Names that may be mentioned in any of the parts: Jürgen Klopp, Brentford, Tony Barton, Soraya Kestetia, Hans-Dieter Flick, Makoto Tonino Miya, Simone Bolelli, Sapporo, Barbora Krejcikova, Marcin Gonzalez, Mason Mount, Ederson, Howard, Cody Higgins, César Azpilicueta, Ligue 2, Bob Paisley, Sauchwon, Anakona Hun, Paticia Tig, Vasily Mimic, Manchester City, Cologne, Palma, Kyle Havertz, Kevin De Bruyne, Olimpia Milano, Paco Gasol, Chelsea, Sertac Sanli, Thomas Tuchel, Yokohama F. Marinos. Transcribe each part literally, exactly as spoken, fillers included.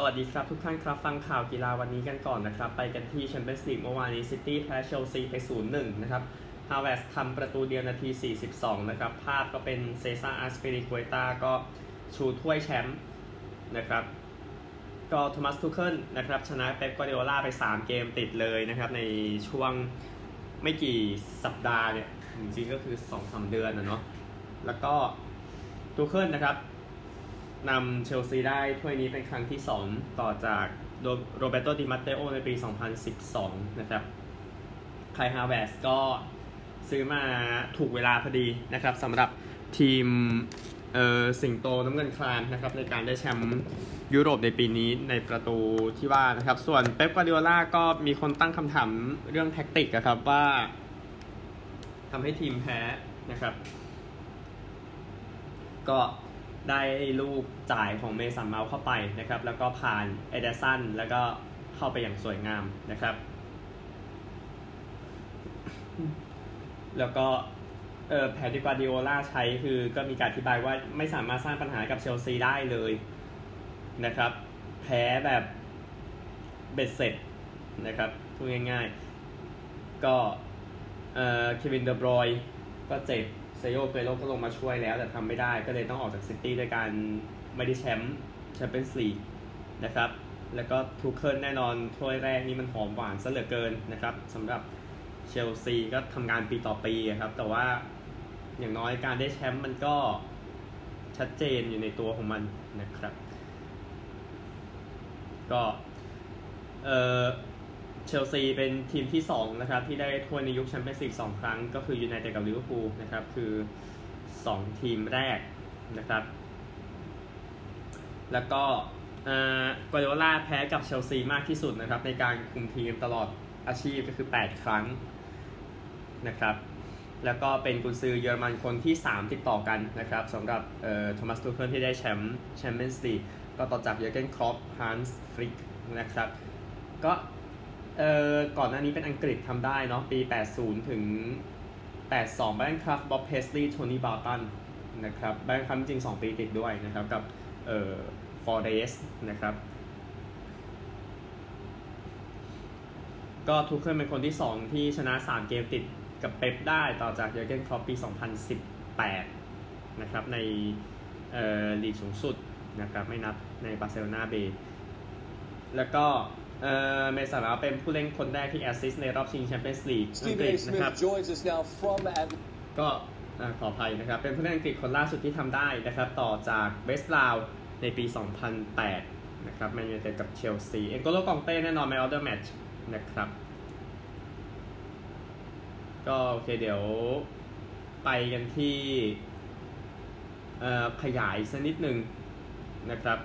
สวัสดีครับทุกท่านครับฟังข่าวกีฬาวันนี้กันก่อนนะครับไปกันที่แชมเปี้ยนส์ลีกเมื่อวานนี้ซิตี้แพ้เชลซีไป ศูนย์หนึ่ง นะครับฮาวเวิร์ดทำประตูเดียวนาทีสี่สิบสองนะครับภาพก็เป็นเซซ่าอาสปิลิกุเอต้าก็ชูถ้วยแชมป์นะครับก็โทมัสทูเคิลนะครับชนะเป๊ปกวาร์ดิโอลาไปสามเกมติดเลยนะครับในช่วงไม่กี่สัปดาห์เนี่ยจริงๆก็คือ สองถึงสาม เดือนนะเนาะแล้วก็ทูเคิลนะครับนำเชลซีได้ถ้วยนี้เป็นครั้งที่สองต่อจากโรเบโตดิมาเตโอในปีสองพันสิบสองนะครับไคลฮาเวสก็ซื้อมาถูกเวลาพอดีนะครับสำหรับทีมเอ่อสิงโตน้ำเงินคลานนะครับในการได้แชมป์ยุโรปในปีนี้ในประตูที่ว่านะครับส่วนเป๊ปกวาร์ดิโอลาก็มีคนตั้งคำถามเรื่องแท็กติกนะครับว่าทำให้ทีมแพ้นะครับก็ได้ลูกจ่ายของเมสันเมาเข้าไปนะครับแล้วก็ผ่านเอเดสันแล้วก็เข้าไปอย่างสวยงามนะครับแล้วก็เออแผนที่กวาร์ดิโอลาใช้คือก็มีการอธิบายว่าไม่สามารถสร้างปัญหากับเชลซีได้เลยนะครับแพ้แบบเบ็ดเสร็จนะครับพูดง่ายๆก็เออเควินเดบรอยน์ก็เจ็บเซโยเปโรก็ลงมาช่วยแล้วแต่ทำไม่ได้ก็เลยต้องออกจากซิตี้ด้วยการไม่ได้แชมป์แชมเปี้ยนส์ลีกนะครับแล้วก็ทูเคิลแน่นอนถ้วยแรกนี่มันหอมหวานซะเหลือเกินนะครับสำหรับเชลซีก็ทำงานปีต่อปีครับแต่ว่าอย่างน้อยการได้แชมป์มันก็ชัดเจนอยู่ในตัวของมันนะครับก็เออเชลซีเป็นทีมที่สองนะครับที่ได้ถ้วยในยุคแชมเปี้ยนส์ลีกสองครั้งก็คือยูไนเต็ดกับลิเวอร์พูลนะครับคือสองทีมแรกนะครับแล้วก็กวาร์ดิโอลาแพ้กับเชลซีมากที่สุดนะครับในการคุมทีมตลอดอาชีพก็คือแปดครั้งนะครับแล้วก็เป็นกุนซือเยอรมันคนที่สามติดต่อกันนะครับสำหรับเอ่อโทมัสทูเคิลที่ได้แชมป์แชมเปี้ยนส์ลีกก็ต่อจากเยอร์เกนคล็อปฮันส์ฟลิกนะครับก็เอ่อก่อนหน้านี้เป็นอังกฤษทำได้เนาะปีแปดสิบถึงแปดสิบสองแบรนด์คราฟต์บ๊อบเพสลีย์โทนี่บาร์ตันนะครับแบรนด์คราฟต์จริงสองปีติดด้วยนะครับกับเอ่อฟอร์เรสนะครับก็ทูเคิลเป็นคนที่สองที่ชนะสามเกมติดกับเป๊ปได้ต่อจากเยอร์เกนคล็อปปีสองพันสิบแปดนะครับในเอ่อลีกสูงสุดนะครับไม่นับในบาร์เซโลนาเบแล้วก็เอ่อเมสันเมาท์เป็นผู้เล่นคนแรกที่แอสซิสต์ในรอบชิงแชมเปี้ยนส์ลีกอังกฤษนะครับก็ขออภัยนะครับเป็นผู้เล่นอังกฤษคนล่าสุดที่ทำได้นะครับต่อจากเวสต์บราวน์ในปีสองพันแปดนะครับแมนยูไนเต็ดกับเชลซีเอ็นโกโล กองเต้แน่นอนแมนออฟเดอะแมตช์นะครับก็โอเคเดี๋ยวไปกันที่เอ่อขยายสักนิดหนึ่งนะครับ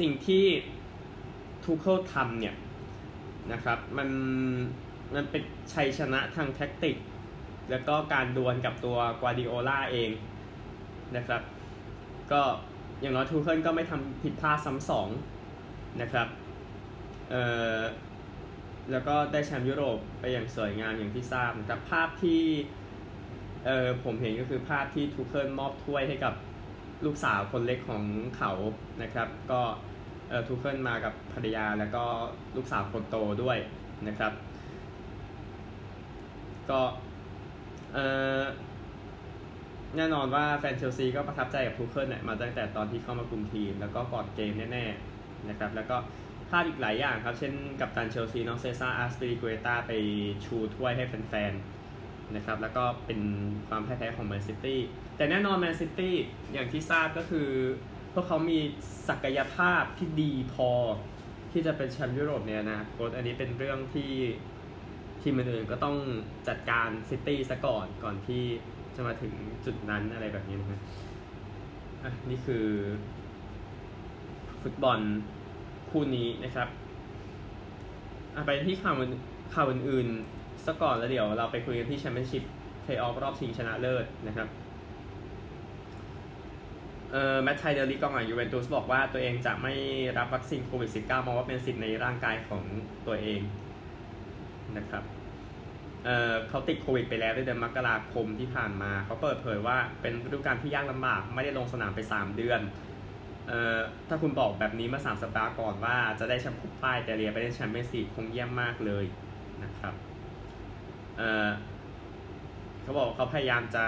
สิ่งที่ทูเคิลทำเนี่ยนะครับมันมันเป็นชัยชนะทางแท็กติกแล้วก็การดวลกับตัวกวาร์ดิโอลาเองนะครับก็อย่างน้อยทูเคิลก็ไม่ทำผิดพลาดซ้ำสองนะครับเอ่อแล้วก็ได้แชมป์ยุโรปไปอย่างสวยงามอย่างที่ทราบนะครับภาพที่เอ่อผมเห็นก็คือภาพที่ทูเคิลมอบถ้วยให้กับลูกสาวคนเล็กของเขานะครับก็ทูเคิลมากับภรรยาแล้วก็ลูกสาวคนโตด้วยนะครับก็แน่นอนว่าแฟนเชลซีก็ประทับใจกับทูเคิลเนี่ยมาตั้งแต่ตอนที่เข้ามาคุมทีมแล้วก็ก่อนเกมแน่ๆนะครับแล้วก็ภาพอีกหลายอย่างครับเช่นกัปตันเชลซีน้องเซซ่าอาสปิลิกุเอต้าไปชูถ้วยให้แฟนๆนะครับแล้วก็เป็นความแพ้ๆของแมนซิตี้แต่แน่นอนแมนซิตี้อย่างที่ทราบก็คือพวกเขามีศักยภาพที่ดีพอที่จะเป็นแชมป์ยุโรปในอนาคตอันนี้เป็นเรื่องที่ทีมอื่นๆก็ต้องจัดการซิตี้ซะก่อนก่อนที่จะมาถึงจุดนั้นอะไรแบบนี้นะครับอ่ะนี่คือฟุตบอลคู่นี้นะครับอ่ะไปที่ข่าวข่าวอื่นๆซะก่อนแล้วเดี๋ยวเราไปคุยกันที่แชมเปี้ยนชิพเพลย์ออฟรอบชิงชนะเลิศนะครับเอ่อแมตชัยเดลิกองหลังยูเวนตุสบอกว่าตัวเองจะไม่รับวัคซีนโควิด สิบเก้า มองว่าเป็นสิทธิ์ในร่างกายของตัวเองนะครับเอ่อเขาติดโควิดไปแล้วในเดือนมกราคมที่ผ่านมาเขาเปิดเผยว่าเป็นฤดูกาลที่ยากลำบากไม่ได้ลงสนามไปสามเดือน ถ้าคุณบอกแบบนี้มาสามสัปดาห์ก่อนว่าจะได้แชมป์คุปป้าอิตาเลียไปเล่นแชมเปี้ยนส์ลีกคงเยี่ยมมากเลยนะครับเขาบอกเขาพยายามจะ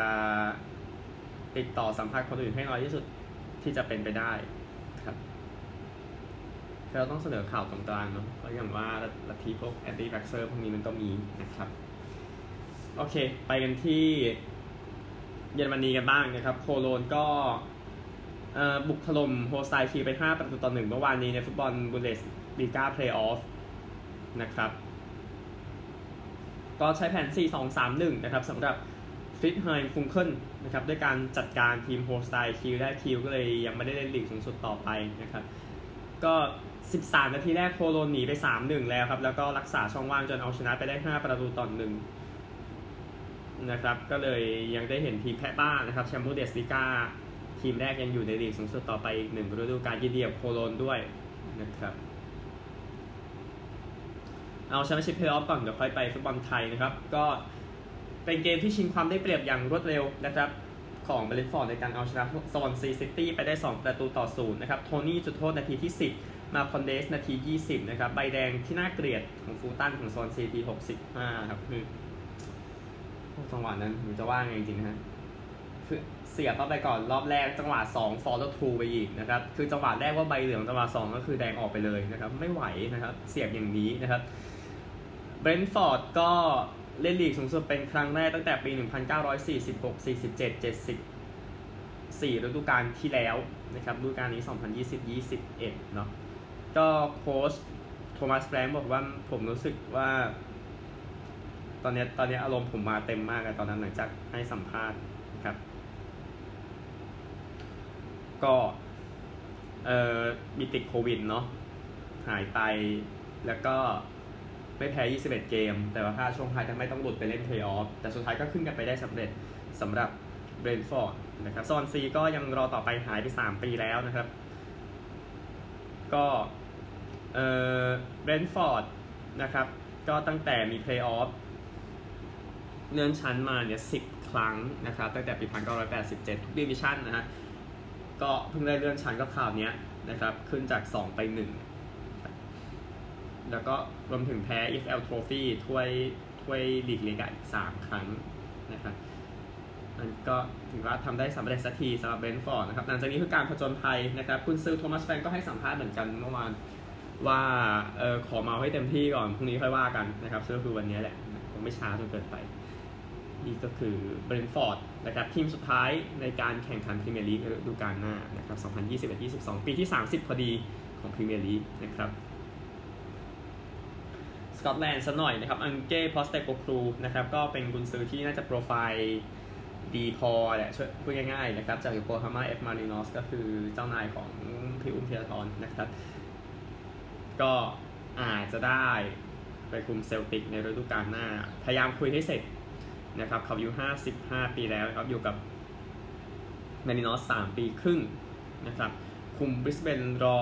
ติดต่อสัมภาษณ์คนอื่นให้น้อยที่สุดที่จะเป็นไปได้ครับเราต้องเสนอข่าวตรงกลางเนาะเพราะอย่างว่าลัทธิพวกแอนตี้แว็กเซอร์พวกนี้มันก็มีนะครับโอเคไปกันที่เยอรมนีกันบ้างนะครับโคโลนก็บุกถล่มโฮสไตคีไปห้าประตูต่อหนึ่งเมื่อวานนี้ในฟุตบอลบุนเดสลีกาเพลย์ออฟนะครับก็ใช้แผน สี่สองสามหนึ่ง นะครับสำหรับฟิตเฮย์ฟุงเคิลนะครับด้วยการจัดการทีมโฮสไตคีได้คิวก็เลยยังไม่ได้เล่นลีกสูงสุดต่อไปนะครับก็สิบสามนาทีแรกโคโลนหนีไป สามหนึ่ง แล้วครับแล้วก็รักษาช่องว่างจนเอาชนะไปได้ห้าประตูต่อหนึ่งนะครับก็เลยยังได้เห็นทีมแพ้บ้านนะครับแชมป์บุนเดสลีกาทีมแรกยังอยู่ในลีกสูงสุดต่อไปอีกหนึ่งฤดูกาลยินดีกับโคโลนด้วยนะครับเอาแชมเปี้ยนชิพเพลย์ออฟก่อนเดี๋ยวค่อยไปฟุตบอลไทยนะครับก็เป็นเกมที่ชิงความได้เปรียบอย่างรวดเร็วนะครับของเบรนท์ฟอร์ดในการเอาชนะสวอนซีซิตี้ไปได้สองประตูต่อศูนย์นะครับโทนี่จุดโทษนาทีที่สิบมาคอนเดสนาทียี่สิบนะครับใบแดงที่น่าเกลียดของฟูลตันของสวอนซีทีหกสิบห้าครับคือจังหวะนั้นผมจะว่าไงจริงๆฮะคือเสียบเข้าไปก่อนรอบแรกจังหวะสอง follow through ไปอีกนะครับคือจังหวะแรกว่าใบเหลืองจังหวะสองก็คือแดงออกไปเลยนะครับไม่ไหวนะครับเสียบอย่างนี้นะครับเบรนท์ฟอร์ดก็เล่นลีกสูงสุดเป็นครั้งแรกตั้งแต่ปีหนึ่งพันเก้าร้อยสี่สิบหก สี่สิบเจ็ด เจ็ดสิบสี่ฤดูกาลที่แล้วนะครับฤดูกาลนี้สองพันยี่สิบ ยี่สิบเอ็ดเนาะก็โค้ชโทมัสแฟรงค์บอกว่าผมรู้สึกว่าตอนนี้ตอนนี้อารมณ์ผมมาเต็มมากเลยตอนนั้นหลังจากให้สัมภาษณ์ครับก็เอ่อมีติดโควิดเนาะหายไปแล้วก็ไม่แพ้ยี่สิบเอ็ดเกมแต่ว่าค่าช่วงท้ายทำให้ต้องหลุดไปเล่นเพลย์ออฟแต่สุดท้ายก็ขึ้นกันไปได้สำเร็จสำหรับเบรนท์ฟอร์ดนะครับซอนซีก็ยังรอต่อไปหายไปสามปีแล้วนะครับก็เอ่อเบรนท์ฟอร์ดนะครับก็ตั้งแต่มีเพลย์ออฟเลื่อนชั้นมาเนี่ยสิบครั้งนะครับตั้งแต่ปีหนึ่งพันเก้าร้อยแปดสิบเจ็ดทุกดิวิชั่นนะฮะก็เพิ่งได้เลื่อนชั้นก็คราวนี้นะครับขึ้นจากสองไปหนึ่งแล้วก็รวมถึงแพ้ อี เอฟ แอล Trophy ถ้วยถ้วยลีกเลกาอีกสามครั้งนะครับมันก็ถือว่าทำได้สำเร็จสักทีสำหรับเบรนท์ฟอร์ดนะครับหลังจากนี้คือการผจญภัยนะครับคุณซื้อโทมัสแฟรงก์ก็ให้สัมภาษณ์เหมือนกันเมื่อวานว่าเออขอเมาให้เต็มที่ก่อนพรุ่งนี้ค่อยว่ากันนะครับซึ่งคือวันนี้แหละคงไม่ช้าจนเกินไปนี่ก็คือเบรนท์ฟอร์ดนะครับทีมสุดท้ายในการแข่งขันพรีเมียร์ลีกฤดูกาลหน้านะครับ สองพันยี่สิบเอ็ด ยี่สิบสอง ปีที่สามสิบพอดีของพรีเมียร์ลีกนะครับสกอตแลนด์ซะหน่อยนะครับอังเก้ พอสเตโกครูนะครับก็เป็นกุนซือที่น่าจะโปรไฟล์ดีพอแหละช่วยพูดง่ายๆนะครับจากยูโกฮาม่าเอฟมารินอสก็คือเจ้านายของพี่อุ้มเทียร์ทอนนะครับก็อาจจะได้ไปคุมเซลติกในฤดูกาลหน้าพยายามคุยให้เสร็จนะครับเขาอายุห้าสิบห้าปีแล้วครับอยู่กับแมรินอสสามปีครึ่งนะครับคุมบริสเบนรอ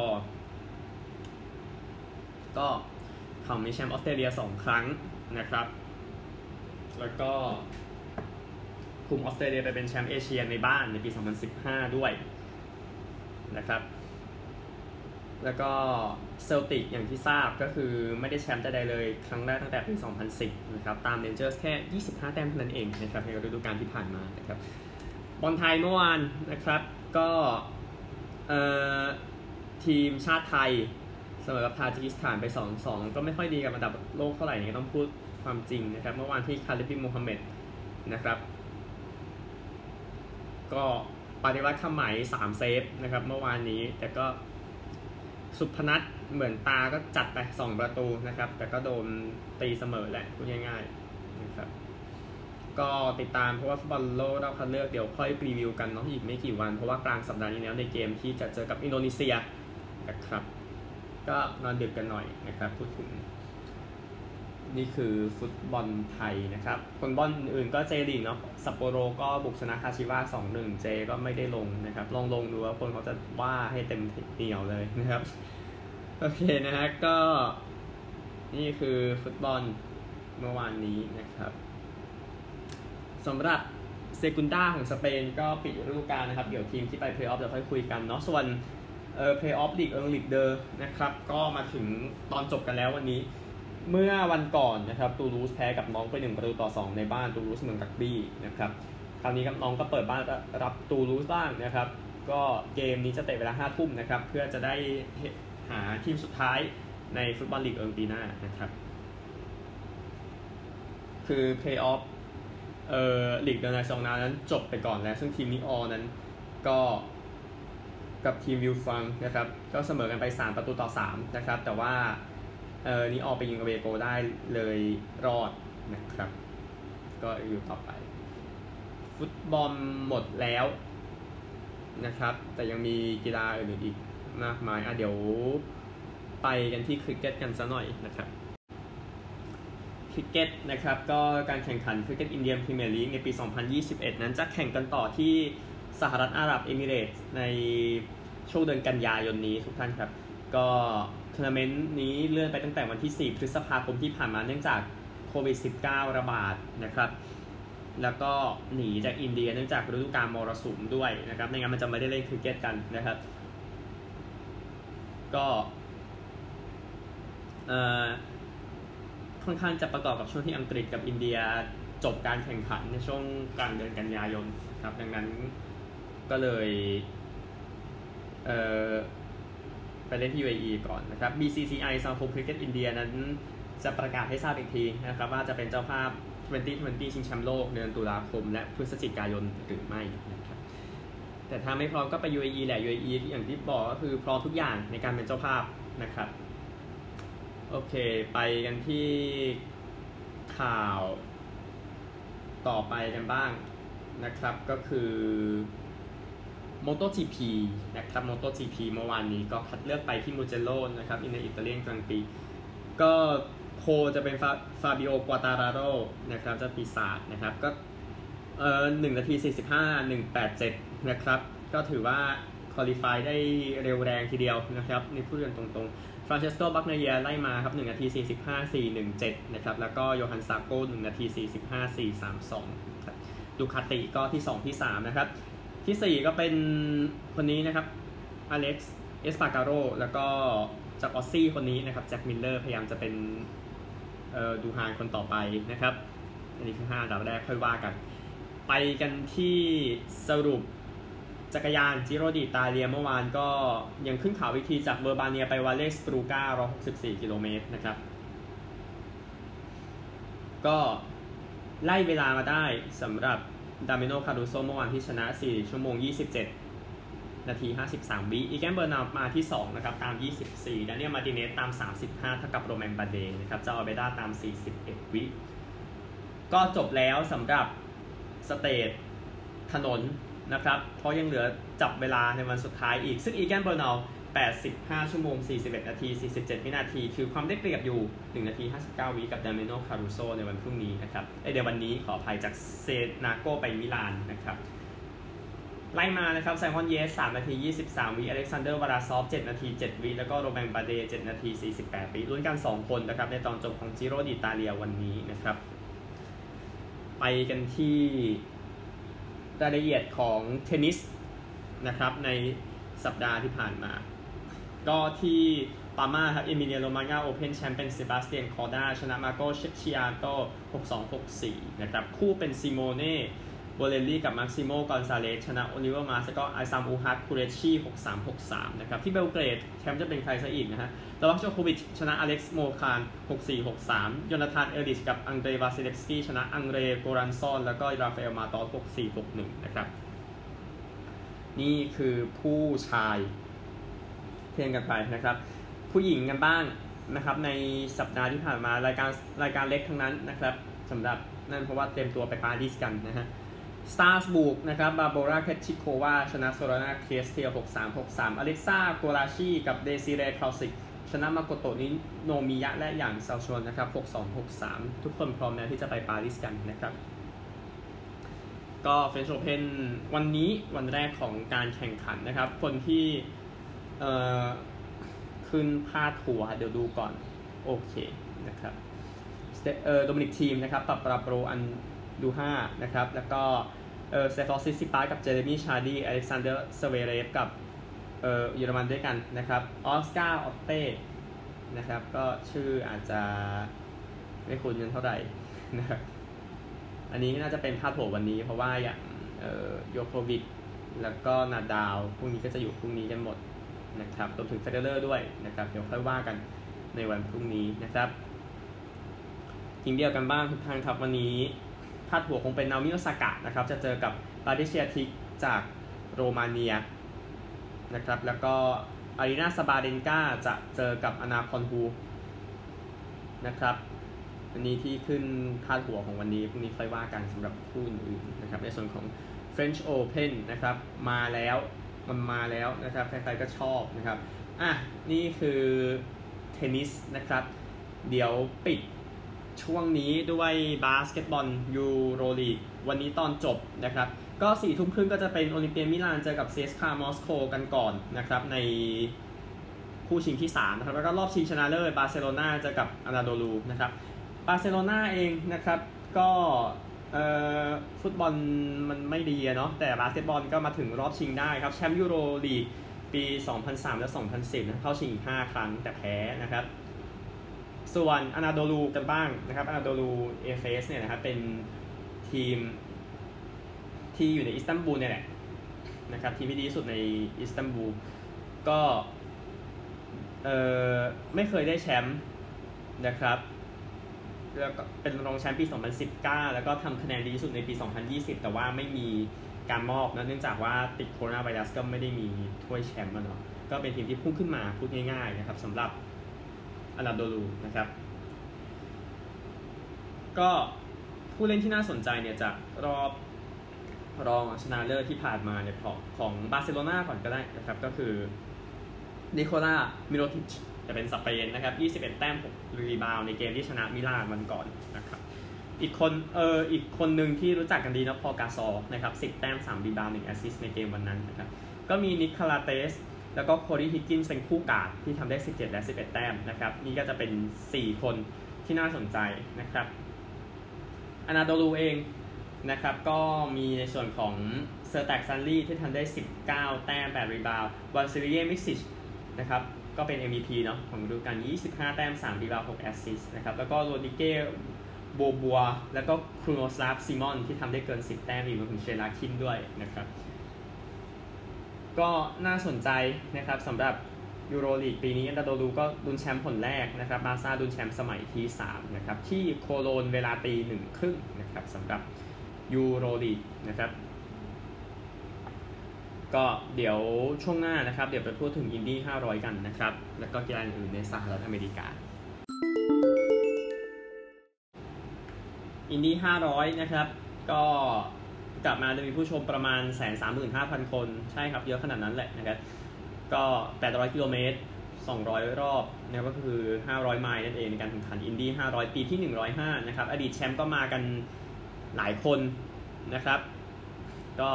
ก็เขามีแชมป์ออสเตรเลียสองครั้งนะครับแล้วก็คุมออสเตรเลียไปเป็นแชมป์เอเชียในบ้านในปีสองพันสิบห้าด้วยนะครับแล้วก็เซลติกอย่างที่ทราบก็คือไม่ได้แชมป์ใดๆเลยครั้งแรกตั้งแต่ปีสองพันสิบนะครับตาม Rangers แค่ยี่สิบห้าแต้มเท่านั้นเองนะครับในฤดูกาลที่ผ่านมานะครับบอลไทยเมื่อวานนะครับก็เอ่อทีมชาติไทยเสมอกับทาจิกิสถานไป สองสอง ก็ไม่ค่อยดีกับระดับโลกเท่าไหร่นี่ต้องพูดความจริงนะครับเมื่อวานที่คาลิบินโมฮัมเหม็ดนะครับก็ปฏิวัติขมัยสามเซฟนะครับเมื่อวานนี้แต่ก็สุพนัทเหมือนตาก็จัดไปสองประตูนะครับแต่ก็โดนตีเสมอแหละพูดง่ายๆนะครับก็ติดตามเพราะว่าฟุตบอลโลกรอบคัดเลือกเดี๋ยวค่อยรีวิวกันเนาะอีกไม่กี่วันเพราะว่ากลางสัปดาห์นี้แล้วในเกมที่จะเจอกับอินโดนีเซียนะครับก็นอนดึกกันหน่อยนะครับพูดถึงนี่คือฟุตบอลไทยนะครับคนบอลอื่นก็เจลีกเนาะซัปโปโรก็บุกชนะคาชิวะ สองหนึ่ง เจก็ไม่ได้ลงนะครับลองลงดูว่าคนเขาจะว่าให้เต็มเหนียวเลยนะครับโอเคนะฮะก็นี่คือฟุตบอลเมื่อวานนี้นะครับสำหรับเซกุนด้าของสเปนก็ปิดฤดูกาลนะครับเดี๋ยวทีมที่ไปเพลย์ออฟเดี๋ยวค่อยคุยกันเนาะส่วน เออเพลย์ออฟลีกเออร์ลีกเดอร์นะครับก็มาถึงตอนจบกันแล้ววันนี้เมื่อวันก่อนนะครับตูลูสแพ้กับน้องไปหนึ่งประตูต่อสองในบ้านตูลูสเมืองรักบี้นะครับคราวนี้กับน้องก็เปิดบ้านรับตูลูสบ้างนะครับก็เกมนี้จะเตะเวลาห้าทุ่มนะครับเพื่อจะได้หาทีมสุดท้ายในฟุตบอลลีกเอิงปีหน้านะครับคือเพลย์ออฟเอ่อลีกเดอร์ไนซองนานั้นจบไปก่อนแล้วซึ่งทีมนิออนั้นก็กับทีมวิวฟังนะครับก็เสมอกันไปสามประตูต่อสามนะครับแต่ว่าเอ่อนิออไปยิงอเวโกได้เลยรอดนะครับก็อยู่ต่อไปฟุตบอลหมดแล้วนะครับแต่ยังมีกีฬาอื่นอีกมากมายอ่ะเดี๋ยวไปกันที่คริกเก็ตกันซะหน่อยนะครับคริกเก็ตนะครับก็การแข่งขันคริกเก็ตอินเดียนพรีเมียร์ลีกในปีสองพันยี่สิบเอ็ดนั้นจะแข่งกันต่อที่สหรัฐอาหรับเอมิเรตส์ในช่วงเดือนกันยายนนี้ทุกท่านครับก็ทัวร์นาเมนต์นี้เลื่อนไปตั้งแต่วันที่สี่พฤษภาคมที่ผ่านมาเนื่องจากโควิดสิบเก้า ระบาดนะครับแล้วก็หนีจากอินเดียเนื่องจากฤดูกาลมรสุมด้วยนะครับในงานมันจะไม่ได้เล่นคริกเก็ตกันนะครับก็เอ่อค่อนข้างจะประกอบกับช่วงที่อังกฤษกับอินเดียจบการแข่งขันในช่วงกลางเดือนกันยายนครับดังนั้นก็เลยเอ่อไปเล่นที่ ยู เอ อี ก่อนนะครับ บี ซี ซี ไอ สมาคมคริกเก็ตอินเดียนั้นจะประกาศให้ทราบอีกทีนะครับว่าจะเป็นเจ้าภาพสองพันยี่สิบชิงแชมป์โลกเดือนตุลาคมและพฤศจิกายนหรือไม่นะครับแต่ถ้าไม่พร้อมก็ไป ยู เอ อี แหละ ยู เอ อี อย่างที่บอกก็คือพร้อมทุกอย่างในการเป็นเจ้าภาพนะครับโอเคไปกันที่ข่าวต่อไปกันบ้างนะครับก็คือ MotoGP นะครับ MotoGP เมื่อวานนี้ก็คัดเลือกไปที่มูเจโลนะครับในอิตาเลียนกลางปีก็โคจะเป็นฟาบิโอ กัวตาราโรนะครับเจ้าปีศาจนะครับก็เออหนึ่งนาทีสี่สิบห้า หนึ่งแปดเจ็ดนะครับก็ถือว่าควอลิฟายได้เร็วแรงทีเดียวนะครับนี่พูดกันตรงๆฟรานเชสโก บัคเนียไล่มาครับหนึ่งนาทีสี่สิบห้า สี่สิบเอ็ด นะครับแล้วก็โยฮันซาโก้หนึ่งนาทีสี่สิบห้า สี่สิบสองครับดูคาติก็ที่สองที่สามนะครับที่สี่ก็เป็นคนนี้นะครับอเล็กซ์เอสปาการโรแล้วก็จากออสซี่คนนี้นะครับแจ็คมิลเลอร์พยายามจะเป็นเอ่อดูฮานคนต่อไปนะครับอันนี้คือห้าอันดับแรกค่อยว่ากันไปกันที่สรุปจักรยานจิโรดิตาเลียเมื่อวานก็ยังขึ้นเขาอีกทีจากเบอร์บาเนียไปวาเลสตรูก้าหนึ่งร้อยหกสิบสี่กิโลเมตรนะครับก็ไล่เวลามาได้สำหรับดามิโนคารูโซเมื่อวานที่ชนะสี่ชั่วโมงยี่สิบเจ็ดนาทีห้าสิบสามวิอีแกนเบอร์นาร์มาที่สองนะครับตามยี่สิบสี่และเนี่ยมาติเนสตามสามสิบห้าเท่ากับโรแมนบาเดย์นะครับเจ้าอาเบด้าตามสี่สิบเอ็ดวิก็จบแล้วสำหรับสเตจถนนนะครับเพราะยังเหลือจับเวลาในวันสุดท้ายอีกซึ่งอีแกนเบอร์นาร์แปดสิบห้าชั่วโมงสี่สิบเอ็ดนาทีสี่สิบเจ็ดวินาทีคือความได้เปรียบอยู่หนึ่งนาทีห้าสิบเก้าวิกับดามิโนคารูโซในวันพรุ่งนี้นะครับไอเดี๋ยววันนี้ขออภัยจากเซนาโกไปมิลานนะครับไล่มานะครับไซมอนเยสสามนาทียี่สิบสามวิอเล็กซานเดอร์วาราซอฟเจ็ดนาทีเจ็ดวิแล้วก็โรแบงบาเดย์เจ็ดนาทีสี่สิบแปดวิลุ้นกันสองคนนะครับในตอนจบของจิโรดิตาเลียวันนี้นะครับไปกันที่รายละเอียดของเทนนิสนะครับในสัปดาห์ที่ผ่านมาก็ที่ปาม่าครับเอมิเลียโรมาญาโอเพ่นแชมป์เป็นเซบาสเตียนคอร์ดาชนะมาโกเชชิอาโตหกสอง หกสี่นะครับคู่เป็นซิโมเน่โบเลลี่กับมาร์ซิโมกอนซาเลสชนะโอลิเวอร์มาสแล้วก็ไอซามอูฮัตคูเรชี่หกสาม หกสามนะครับที่เบลเกรดแชมป์จะเป็นใครซะอีกนะฮะโดวัคโจโควิชชนะอเล็กซ์โมคานหกสี่ หกสามยอนาธานเอริชกับอังเดรวาซิเลฟสกี้ชนะอังเดรโกรันซอนแล้วก็ราฟาเอลมาตอสหกสี่ หกหนึ่งนะครับนี่คือผู้ชายเทียงกันไปนะครับผู้หญิงกันบ้างนะครับในสัปดาห์ที่ผ่านมารายการรายการเล็กทั้งนั้นนะครับสำหรับนั่นเพราะว่าเตรียมตัวไปปารีสกันนะฮะสตาร์สบุกนะครับบาโบราแคทชิโควาชนะโซรานาเคสเทียหกสาม หกสามอเล็กซ่ากัวราชีกับเดซิเรคลาสิกชนะมาโกโตนิโนมิยะและอย่างเซาชวนนะครับหกสอง หกสามทุกคนพร้อมแล้วที่จะไปปารีสกันนะครับก็ French Open วันนี้วันแรกของการแข่งขันนะครับคนที่เอ่อขึ้นพาดหัวเดี๋ยวดูก่อนโอเคนะครับเอ่อโดมินิกทีมนะครับปรับปรับโปรอันดูห้านะครับแล้วก็เอ่อเซฟอสซิสซิปากับเจเรมี่ชาร์ดีอเล็กซานเดอร์สเวเรฟกับ เออเยอรมันด้วยกันนะครับออสการ์ออตเต้นะครับก็ชื่ออาจจะไม่คุ้นกันเท่าไหร่นะครับอันนี้น่าจะเป็นพาดหัววันนี้เพราะว่าอย่างโยโควิชแล้วก็นาดาวพรุ่งนี้ก็จะอยู่พรุ่งนี้กันหมดนะครับรวมถึงเฟเดอเรอร์ด้วยนะครับเดี๋ยวค่อยว่ากันในวันพรุ่งนี้นะครับทีมเดียวกันบ้างทุกท่านครับวันนี้พาดหัวคงเป็นนาโอมิ โอซากะนะครับจะเจอกับปาติเชียทิกจากโรมาเนียนะครับแล้วก็อารีนาซาบาเดนกาจะเจอกับอนาคอนฮูนะครับอันนี้ที่ขึ้นพาดหัวของวันนี้พรุ่งนี้ค่อยว่ากันสำหรับคู่อื่นนะครับในส่วนของ French Open นะครับมาแล้วมันมาแล้วนะครับใครๆก็ชอบนะครับอ่ะนี่คือเทนนิสนะครับเดี๋ยวปิดช่วงนี้ด้วยบาสเกตบอลยูโรลีกวันนี้ตอนจบนะครับก็สี่ทุ่มครึ่งก็จะเป็นโอลิมเปียมิลานเจอกับเซสคามอสโกกันก่อนนะครับในคู่ชิงที่สามนะครับแล้วก็รอบชิงชนะเลิศบาร์เซโลนาเจอกับอานาโดลูนะครับบาร์เซโลนาเองนะครับก็เอ่อฟุตบอลมันไม่ดีเนาะแต่บาสเกตบอลก็มาถึงรอบชิงได้ครับแชมป์ยูโรลีกปีสองพันสามและสองพันสิบนะเข้าชิงอีกห้าครั้งแต่แพ้นะครับส่วนอนาโดลูกันบ้างนะครับอนาโดลูเอเฟสเนี่ยนะครับเป็นทีมที่อยู่ในอิสตันบูลเนี่ยแหละนะครับทีมที่ดีที่สุดในอิสตันบูลก็เอ่อไม่เคยได้แชมป์นะครับแล้วก็เป็นรองแชมป์ปีสองพันสิบเก้าแล้วก็ทำคะแนนดีที่สุดในปีสองพันยี่สิบแต่ว่าไม่มีการมอบนะเนื่องจากว่าติดโคโรนาไวรัสก็ไม่ได้มีถ้วยแชมป์เนาะก็เป็นทีมที่พุ่งขึ้นมาพูดง่ายๆนะครับสำหรับอนาโดลูนะครับก็ผู้เล่นที่น่าสนใจเนี่ยจากรอบรองชนะเลิศที่ผ่านมาเนี่ยของของบาร์เซโลนาก่อนก็ได้นะครับก็คือนิโคล่ามิโรติชจะเป็นสเปนนะครับยี่สิบเอ็ดแต้มหกรีบาวในเกมที่ชนะมิลานวันก่อนนะครับอีกคนเอออีกคนหนึ่งที่รู้จักกันดีนะพอกาซอลนะครับสิบแต้มสามรีบาวหนึ่งแอสซิสต์ในเกมวันนั้นนะครับก็มีนิคาลาเตสแล้วก็โคดี้ฮิกกินส์เป็นคู่การ์ดที่ทำได้สิบเจ็ดและสิบเอ็ดแต้มนะครับนี่ก็จะเป็นสี่คนที่น่าสนใจนะครับอนาโดลูเองนะครับก็มีในส่วนของเซอร์แตกซันลี่ที่ทำได้สิบเก้าแต้มแปดรีบาววาซิลิเยมิซิชนะครับก็เป็น เอ็ม วี พี เนาะของฤดูกาลยี่สิบห้าแต้มสามรีบาวหกแอสซิสต์นะครับแล้วก็โรดิเก้โบบัวแล้วก็ครูโนสลาฟซิมอนที่ทำได้เกินสิบแต้มอีกรวมถึงเชลาคินด้วยนะครับก็น่าสนใจนะครับสำหรับยูโรลีกปีนี้อันดาโดลูก็ดุนแชมป์ผลแรกนะครับบาซ่าดุนแชมป์สมัยที่สามนะครับที่โคโลนเวลาตีหนึ่งครึ่งนะครับสำหรับยูโรลีกนะครับก็เดี๋ยวช่วงหน้านะครับเดี๋ยวไปพูดถึงอินดี้ห้าร้อยกันนะครับแล้วก็กีฬาอื่นในสหรัฐอเมริกาอินดี้ห้าร้อยนะครับก็กลับมาจะมีผู้ชมประมาณ หนึ่งแสนสามหมื่นห้าพัน คนใช่ครับเยอะขนาดนั้นแหละนะครับก็แปดร้อยกิโลเมตรสองร้อยรอบนะก็คือห้าร้อยไมล์นั่นเองในการแข่งขันอินดี้ห้าร้อยปีที่หนึ่งร้อยห้านะครับอดีตแชมป์ก็มากันหลายคนนะครับก็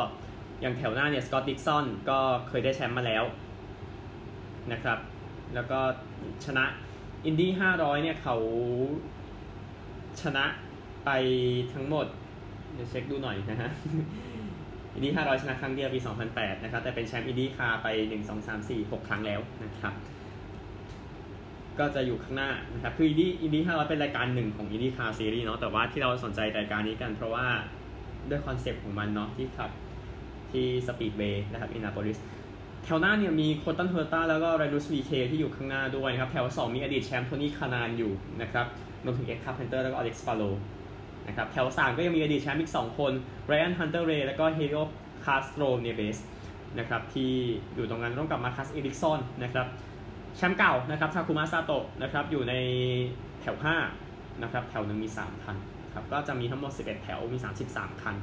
อย่างแถวหน้าเนี่ยสกอตต์ดิกสันก็เคยได้แชมป์มาแล้วนะครับแล้วก็ชนะอินดี้ห้าร้อยเนี่ยเขาชนะไปทั้งหมดเดี๋ยวเช็คดูหน่อยนะฮะอินดี้ห้าร้อยชนะครั้งเดียวปีสองพันแปดนะครับแต่เป็นแชมป์อินดี้คาไปหนึ่ง สอง สาม สี่ หกครั้งแล้วนะครับก็จะอยู่ข้างหน้านะครับคืออินดี้อินดี้ห้าร้อยเป็นรายการหนึ่งของอินดี้คาซีรีส์เนาะแต่ว่าที่เราสนใจรายการนี้กันเพราะว่าด้วยคอนเซ็ปต์ของมันเนาะที่ขับที่สปีดเวย์นะครับอินนาโปลิสแถวหน้าเนี่ยมีโคตันเฮอร์ต้าแล้วก็ไรดูสวีเคที่อยู่ข้างหน้าด้วยนะครับแถวสองมีอดีตแชมป์โทนี่คานานอยู่นะครับรวมถึงเอ็กซ์คาร์เพนเตอร์แล้วก็อเล็กซ์ปาโลนะครับแถวสามก็ยังมีอดีตแชมป์อีกสองคนไรอันฮันเตอร์เรย์แล้วก็เฮโร่คาสโตรเนเบสนะครับที่อยู่ตรงนั้นร่วมกับมาคัสเอริกซอนนะครับแชมป์เก่านะครับทาคุมะซาโตะนะครับอยู่ในแถวห้านะครับแถวหนึ่งมีสามคันครับก็จะมีทั้งหมดสิบเอ็ดแถวมีสามสิบสามคัน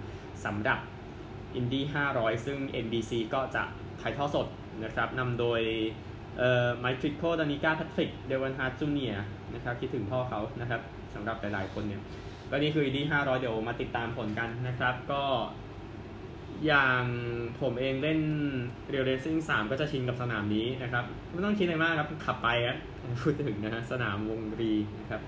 สำหรับอินดี้ห้าร้อยซึ่ง เอ็น บี ซี ก็จะถ่ายทอดสดนะครับนำโดยเอ่อไมค์ทริคโคดานิก้าแพทริกเดวันฮาร์ทจูเนียร์นะครับคิดถึงพ่อเขานะครับสำหรับหลายๆคนเนี่ยก็นี่คืออินดี้ห้าร้อยเดี๋ยวมาติดตามผลกันนะครับก็อย่างผมเองเล่นเรียลเรซิ่งสามก็จะชินกับสนามนี้นะครับไม่ต้องคิดอะไรมากครับขับไปครับพูดถึงนะฮะสนามวงรีนะครับ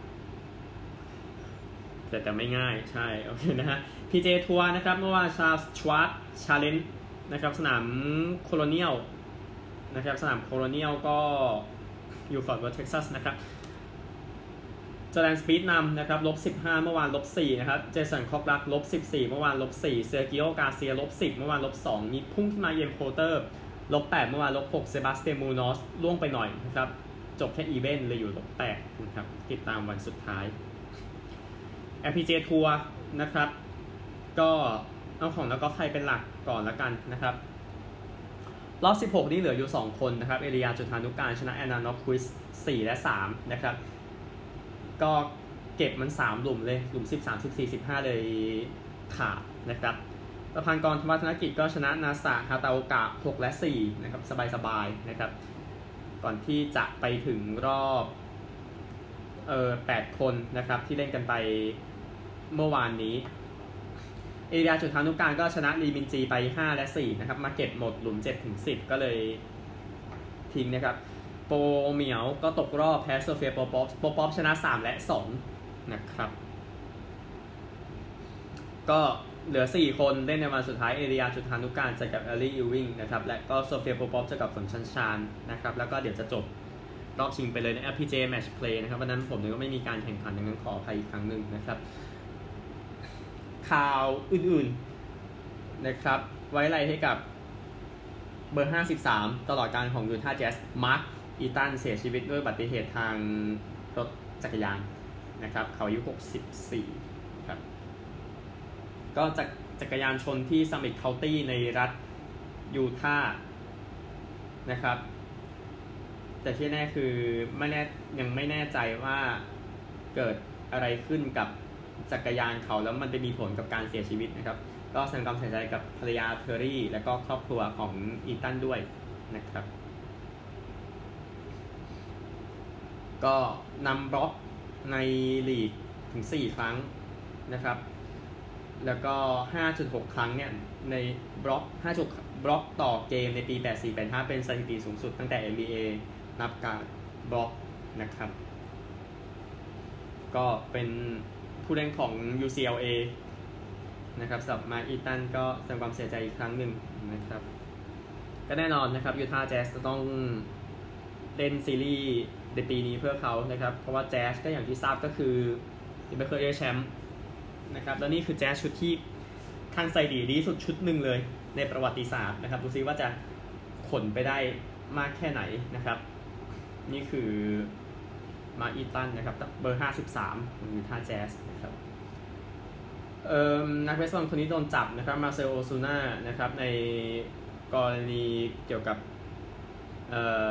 แต่แต่ไม่ง่ายใช่โอเคนะฮะ พี เจ ทัวร์นะครับเมื่อวานชาร์ลส์ชวาร์ตชาเลนจ์นะครับสนามโคโลเนียล นะครับสนามโคโลเนียลก็อยู่ฟอร์ดเวิร์ธเท็กซัสนะครับเจแลนสปีดนำนะครับลบสิบห้าเมื่อวานลบสี่นะครับเจสันคอกลักลบสิบสี่เมื่อวานลบสี่เซอร์กิโอกาเซียลบสิบเมื่อวานลบสองมีพุ่งขึ้นมาเยมโพเตอร์ลบแปดเมื่อวานลบหกเซบาสเตียนมูนอสล่วงไปหน่อยนะครับจบแค่อีเวนต์เลยอยู่ลบแปดนะครับติดตามวันสุดท้าย แอล พี จี เอ ทัวร์นะครับก็เอาของนักกอล์ฟไทยเป็นหลักก่อนละกันนะครับรอบสิบหกนี่เหลืออยู่สองคนนะครับเอเลียจุฑานุการชนะแอนนาน็อกควิสสี่และสามนะครับก็เก็บมันสามหลุมเลยหลุมสิบสาม สิบสี่ สิบห้าเลยขาดนะครับประพันธ์กรธวัฒนกิจก็ชนะนาซาฮาตาโอกะหกและสี่นะครับสบายๆนะครับก่อนที่จะไปถึงรอบเอ่อแปดคนนะครับที่เล่นกันไปเมื่อวานนี้เอเรียจุฑานุการก็ชนะลีมินจีไปห้าและสี่นะครับมาเก็บหมดหลุมเจ็ดถึงสิบก็เลยทิ้งนะครับโปเหมียวก็ตกรอบแพ้โซเฟียโปป๊อปโปป๊อปชนะสามและสองนะครับก็เหลือสี่คนเล่นในวันสุดท้ายเอเรียจุฑานุการเจอกับแอลลี่อิลวิงนะครับและก็โซเฟียโปป๊อปเจอกับฝนชันชานนะครับแล้วก็เดี๋ยวจะจบรอบชิงไปเลยใน แอล พี จี เอ Match Play นะครับวันนั้นผมก็ไม่มีการแข่งขันดังนั้นขออภัยอีกครั้งหนึ่งนะครับข่าวอื่นๆนะครับไว้ไล่ให้กับเบอร์ห้าสิบสามตลอดการของยูทาห์แจ๊สมาร์คอีตันเสียชีวิตด้วยอุบัติเหตุทางรถจักรยานนะครับเขาอายุหกสิบสี่ครับก็จักจักรยานชนที่ซัมมิตเคาน์ตี้ในรัฐยูทาห์นะครับแต่ที่แน่คือไม่แน่ยังไม่แน่ใจว่าเกิดอะไรขึ้นกับจักรยานเขาแล้วมันจะมีผลกับการเสียชีวิตนะครับก็แสดงความเสียใจกับภรรยาเทอร์รี่และก็ครอบครัวของอีตันด้วยนะครับก็นำบล็อกในลีกถึงสี่ครั้งนะครับแล้วก็ ห้าจุดหก ครั้งเนี่ยในบล็อกห้าจุดหก บล็อกต่อเกมในปีแปดสี่ แปดห้าเป็นสถิติสูงสุดตั้งแต่ เอ็น บี เอ นับการบล็อกนะครับก็เป็นผู้เล่นของ ยู ซี แอล เอ นะครับสำหรับมาอีตันก็แสดงความเสียใจอีกครั้งหนึ่งนะครับก็แน่นอนนะครับยูทาห์แจ๊สจะต้องเล่นซีรีส์ในปีนี้เพื่อเขานะครับเพราะว่าแจ๊สก็อย่างที่ทราบก็คือที่ไม่เคยได้แชมป์นะครับแล้วนี่คือแจ๊สชุดที่ทางไซดีดีสุดชุดหนึ่งเลยในประวัติศาสตร์นะครับดูซิว่าจะขนไปได้มากแค่ไหนนะครับนี่คือมาอีตันนะครับเบอร์ห้าสิบสามของยูทาห์แจ๊สนะครับเอ่อนักเบสบอลคนนี้โดนจับนะครับมาเซลโอซูน่านะครับในกรณีเกี่ยวกับเอ่อ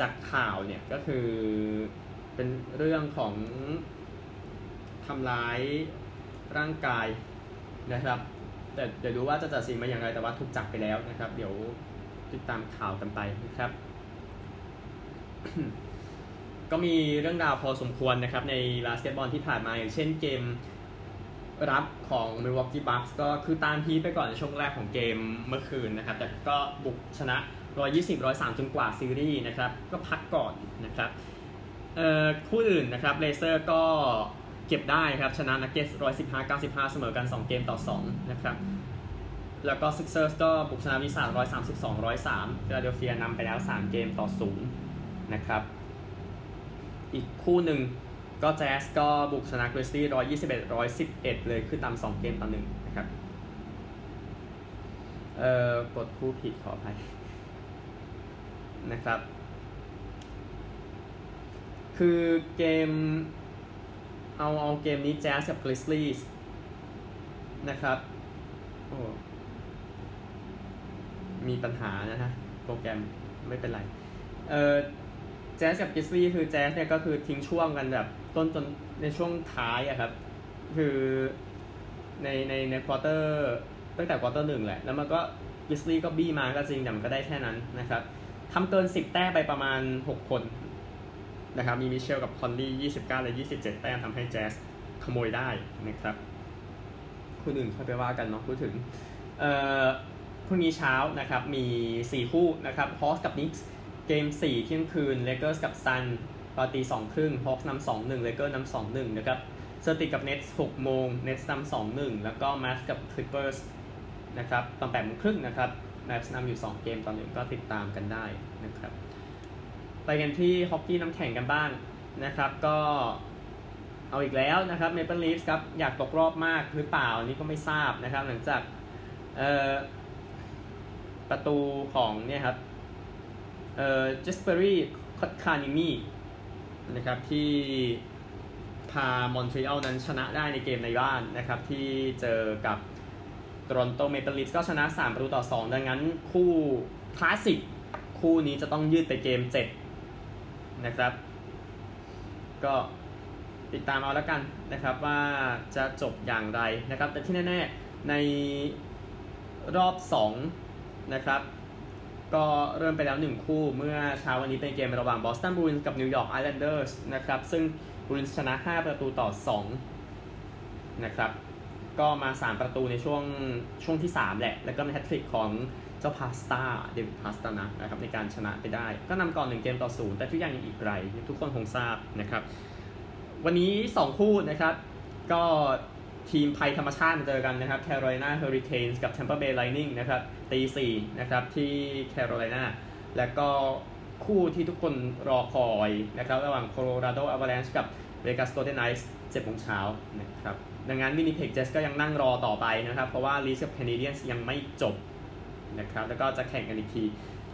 จากข่าวเนี่ยก็คือเป็นเรื่องของทำร้ายร่างกายนะครับแต่เดี๋ยวดูว่าจะจัดสินมาอย่างไรแต่ว่าถูกจับไปแล้วนะครับเดี๋ยวติดตามข่าวกันไปนะครับ ก็มีเรื่องราวพอสมควรนะครับในบาสเกตบอลที่ผ่านมาอย่างเช่นเกมรับของ Milwaukee Bucks ก็คือตามทีไปก่อนในช่วงแรกของเกมเมื่อคืนนะครับแต่ก็บุกชนะ หนึ่งยี่สิบ หนึ่งศูนย์สาม จนกว่าซีรีส์นะครับก็พักก่อนนะครับเอ่อคู่อื่นนะครับเลเซอร์ก็เก็บได้ครับชนะ Nuggets หนึ่งหนึ่งห้า เก้าสิบห้าเสมอกันสองเกมต่อสองนะครับแล้วก็ Sixers ก็บุกชนะวิสาหนึ่งสามสอง หนึ่งศูนย์สาม Philadelphia นำไปแล้วสามเกมต่อศูนย์นะครับอีกคู่หนึ่งก็แจ๊สก็บุกชนะกริซลี่หนึ่งยี่สิบเอ็ด หนึ่งสิบเอ็ดเลยคือตามสองเกมต่อหนึ่งนะครับเอ่อกดคู่ผิดขออภัยนะครับคือเกมเอาเอาเกมนี้แจ๊สกับกริซลี่นะครับโอ้มีปัญหานะฮะโปรแกรมไม่เป็นไรเอ่อแจ๊สกับกิสซี่คือแจ๊สเนี่ยก็คือทิ้งช่วงกันแบบต้นจนในช่วงท้ายอะครับคือในในในควอเตอร์ตั้งแต่ควอเตอร์หนึ่งแหละแล้วมันก็กิสซี่ก็บี้มาก็จริงแต่มันก็ได้แค่นั้นนะครับทำเกินสิบแต้มไปประมาณหกคนนะครับมีมิเชลกับคอนลี่ยี่สิบเก้าและยี่สิบเจ็ดแต้มทำให้แจ๊สขโมยได้นะครับคู่อื่นค่อยไปว่ากันเนาะพูดถึงเอ่อพรุ่งนี้เช้านะครับมีสี่คู่นะครับฮอสกับนิกส์เกมสี่เที่ยงคืนเลเกอร์สกับซันตอนตีสองครึ่งฮอคส์นำสองหนึ่งเลเกอร์นำสองหนึ่งนะครับเซอร์ติกกับเนทส์หกโมงเนทส์นำสองหนึ่งแล้วก็แมสกับทริปเปอร์สนะครับตอนแปดโมงครึ่งนะครับ แมตช์นำอยู่สองเกมตอนหนึ่งก็ติดตามกันได้นะครับไปกันที่ฮอกกี้น้ำแข็งกันบ้างนะครับก็เอาอีกแล้วนะครับเมเปิลลีฟส์ครับอยากตกรอบมากหรือเปล่านี่ก็ไม่ทราบนะครับหลังจากประตูของเนี่ยครับเอ่อเจสเปอรี่คอตคานิมีนะครับที่พามอนทรีออลนั้นชนะได้ในเกมในบ้านนะครับที่เจอกับโตรอนโตเมเปิลลีฟส์ก็ชนะสามประตูต่อสองดังนั้นคู่คลาสสิกคู่นี้จะต้องยืดไปเกมเจ็ดนะครับก็ติดตามเอาแล้วกันนะครับว่าจะจบอย่างไรนะครับแต่ที่แน่ๆในรอบสองนะครับก็เริ่มไปแล้วหนึ่งคู่เมื่อเช้าวันนี้เป็นเกมระหว่างบอสตันบรูอินส์กับนิวยอร์กไอแลนเดอร์สนะครับซึ่งบรูอินส์ชนะห้าประตูต่อสองนะครับก็มาสามประตูในช่วงช่วงที่สามแหละแล้วก็มีแฮตทริกของเจ้าพาสต้าเดวิดพาสต้านะนะครับในการชนะไปได้ก็นำก่อนหนึ่งเกมต่อศูนย์แต่ทุกอย่างยังอีกไกลทุกคนคงทราบนะครับวันนี้สองคู่นะครับก็ทีมภัยธรรมชาติมาเจอกันนะครับ Carolina Hurricanes กับ Tampa Bay Lightning นะครับตีสี่นะครับที่ Carolina แล้วก็คู่ที่ทุกคนรอคอยนะครับระหว่าง Colorado Avalanche กับ Vegas Golden Knights เจ็ดโมงเช้านะครับดังนั้น Winnipeg Jets ก็ยังนั่งรอต่อไปนะครับเพราะว่า Leafs กับ Canadiens ยังไม่จบนะครับแล้วก็จะแข่งกันอีกที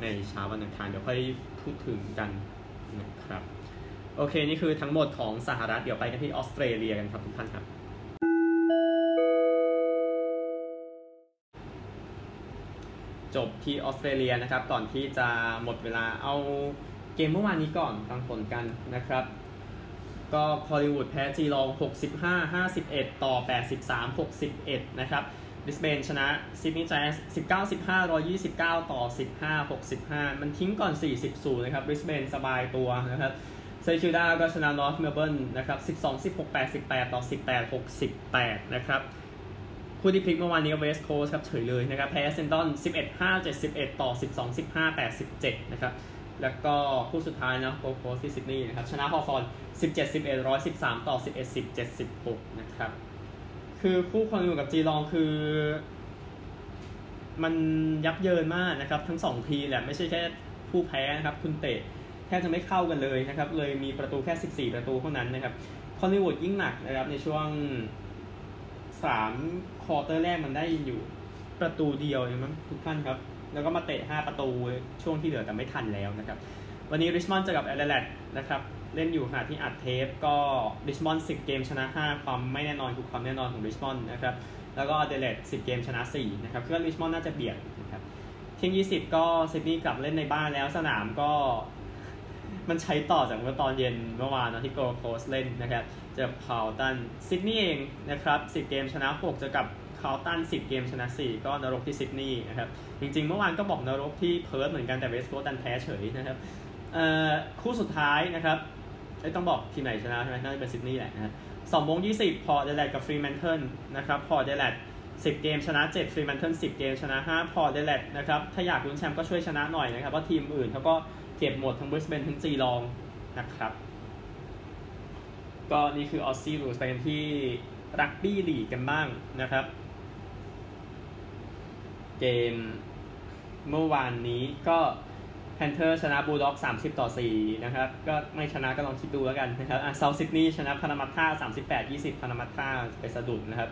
ในเช้าวันอังคารเดี๋ยวค่อยพูดถึงกันนะครับโอเคนี่คือทั้งหมดของสหรัฐเดี๋ยวไปกันที่ออสเตรเลียกันครับทุกท่านครับจบที่ออสเตรเลียนะครับก่อนที่จะหมดเวลาเอาเกมเมื่อวานนี้ก่อนฟังผลกันนะครับก็ฮอลลีวูดแพ้จีลอง หกสิบห้า ห้าสิบเอ็ด ต่อ แปดสิบสาม หกสิบเอ็ด นะครับบริสเบนชนะซิดนีย์แจ๊ส สิบเก้า สิบห้า หนึ่งร้อยยี่สิบเก้า ต่อ สิบห้า หกสิบห้า มันทิ้งก่อน สี่สิบ ศูนย์ นะครับบริสเบนสบายตัวนะครับเซคิวดาก็ชนะนอร์ทเมลเบิร์นนะครับสิบสอง สิบหก แปดสิบแปด ต่อ สิบแปด หกสิบแปด นะครับคู่ที่พลิกเมื่อวานนี้เวสต์โคสต์ครับเฉยเลยนะครับแพ้เซนตัน สิบเอ็ด ห้า เจ็ดสิบเอ็ด ต่อ สิบสอง สิบห้า แปดสิบเจ็ด นะครับแล้วก็คู่สุดท้ายนะโกลด์โคสต์ที่ซิดนีย์นะครับชนะฮอลฟอน สิบเจ็ด สิบเอ็ด หนึ่งร้อยสิบสาม ต่อ สิบเอ็ด สิบ เจ็ดสิบหก นะครับคือคู่คอนอยู่กับจีลองคือมันยับเยินมากนะครับทั้งสองทีแหละไม่ใช่แค่ผู้แพ้นะครับคุณเตะแทบจะไม่เข้ากันเลยนะครับเลยมีประตูแค่สิบสี่ประตูเท่านั้นนะครับคอลลีวูดยิ่งหนักนะครับในช่วงสามควอเตอร์แรกมันได้อยู่ประตูเดียวเนี่ยมั้งทุกท่านครับแล้วก็มาเตะห้าประตูช่วงที่เหลือแต่ไม่ทันแล้วนะครับวันนี้ริชมอนด์เจอกับแอดเลดนะครับเล่นอยู่ขณะที่อัดเทปก็ริชมอนด์สิบเกมชนะห้าความไม่แน่นอนคือความแน่นอนของริชมอนด์นะครับแล้วก็แอดเลดสิบเกมชนะสี่นะครับคือริชมอนด์น่าจะเบียดนะครับเที่ยงยี่สิบก็ซิดนีย์กลับเล่นในบ้านแล้วสนามก็มันใช้ต่อจากเมื่อตอนเย็นเมื่อวานนะที่โกลด์โคสต์เล่นนะครับเจอคาร์ลตันซิดนีย์เองนะครับสิบเกมชนะหกเจอกับคาร์ลตันสิบเกมชนะสี่ก็นรกที่ซิดนีย์นะครับจริงๆเมื่อวานก็บอกนรกที่เพิร์ธเหมือนกันแต่เวสต์โคสต์ดันแพ้เฉยนะครับเอ่อคู่สุดท้ายนะครับไอ้ต้องบอกทีมไหนชนะใช่ไหมน่าจะเป็นซิดนีย์แหละนะครับ สองโมงยี่สิบ พอร์ตแอดเลดกับฟรีแมนเทิลนะครับพอร์ตแอดเลดสิบเกมชนะเจ็ดฟรีแมนเทิลสิบเกมชนะห้าพอร์ตแอดเลดนะครับถ้าอยากลุ้นแชมป์ก็ช่วยชนะหน่อยนะครับเพราะทีมอื่นเขาก็เก็บหมดทั้งบริสเบนทั้งจีลองนะครับก็นี่คือออสซี่รูสไปกันที่รักบี้ลีกกันบ้างนะครับเกมเมื่อวานนี้ก็แพนเทอร์ชนะบูลด็อกสามสิบต่อสี่นะครับก็ไม่ชนะก็ลองคิดดูแล้วกันนะครับอ่ะเซาท์ซิดนีย์ชนะพานามัตตาสามสิบแปด ยี่สิบพานามัตตาไปสะดุดนะครับ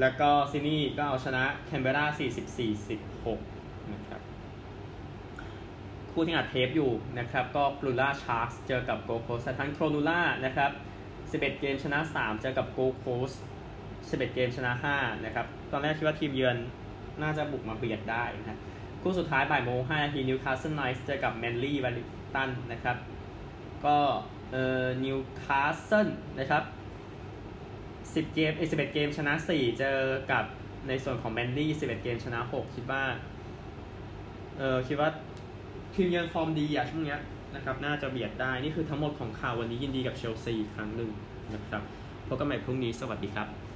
แล้วก็ซิดนีย์ก็เอาชนะแคนเบอร์ราสี่สิบ สี่สิบหกนะครับคู่ที่อัดเทปอยู่นะครับก็บลูล่าชาร์กส์เจอกับโกโคสทั้งโครนูล่านะครับสิบเอ็ดเกมชนะสามเจอกับโกโคสสิบเอ็ดเกมชนะห้านะครับตอนแรกคิดว่าทีมเยือนน่าจะบุกมาเบียดได้นะคู่สุดท้ายบ่ายโมงห้านาทีนิวคาสเซิลไนท์เจอกับแมนลี่แวลลิงตันนะครับก็เอ่อนิวคาสเซิลนะครับสิบเกมเอ้ยสิบเอ็ดเกมชนะสี่เจอกับในส่วนของแมนลี่สิบเอ็ดเกมชนะหกคิดว่าเอ่อคิดว่าทีมเยือนฟอร์มดีอ่ะช่วงเนี้ยนะครับน่าจะเบียดได้นี่คือทั้งหมดของข่าววันนี้ยินดีกับเชลซีอีกครั้งหนึ่งนะครับพบกันใหม่พรุ่งนี้สวัสดีครับ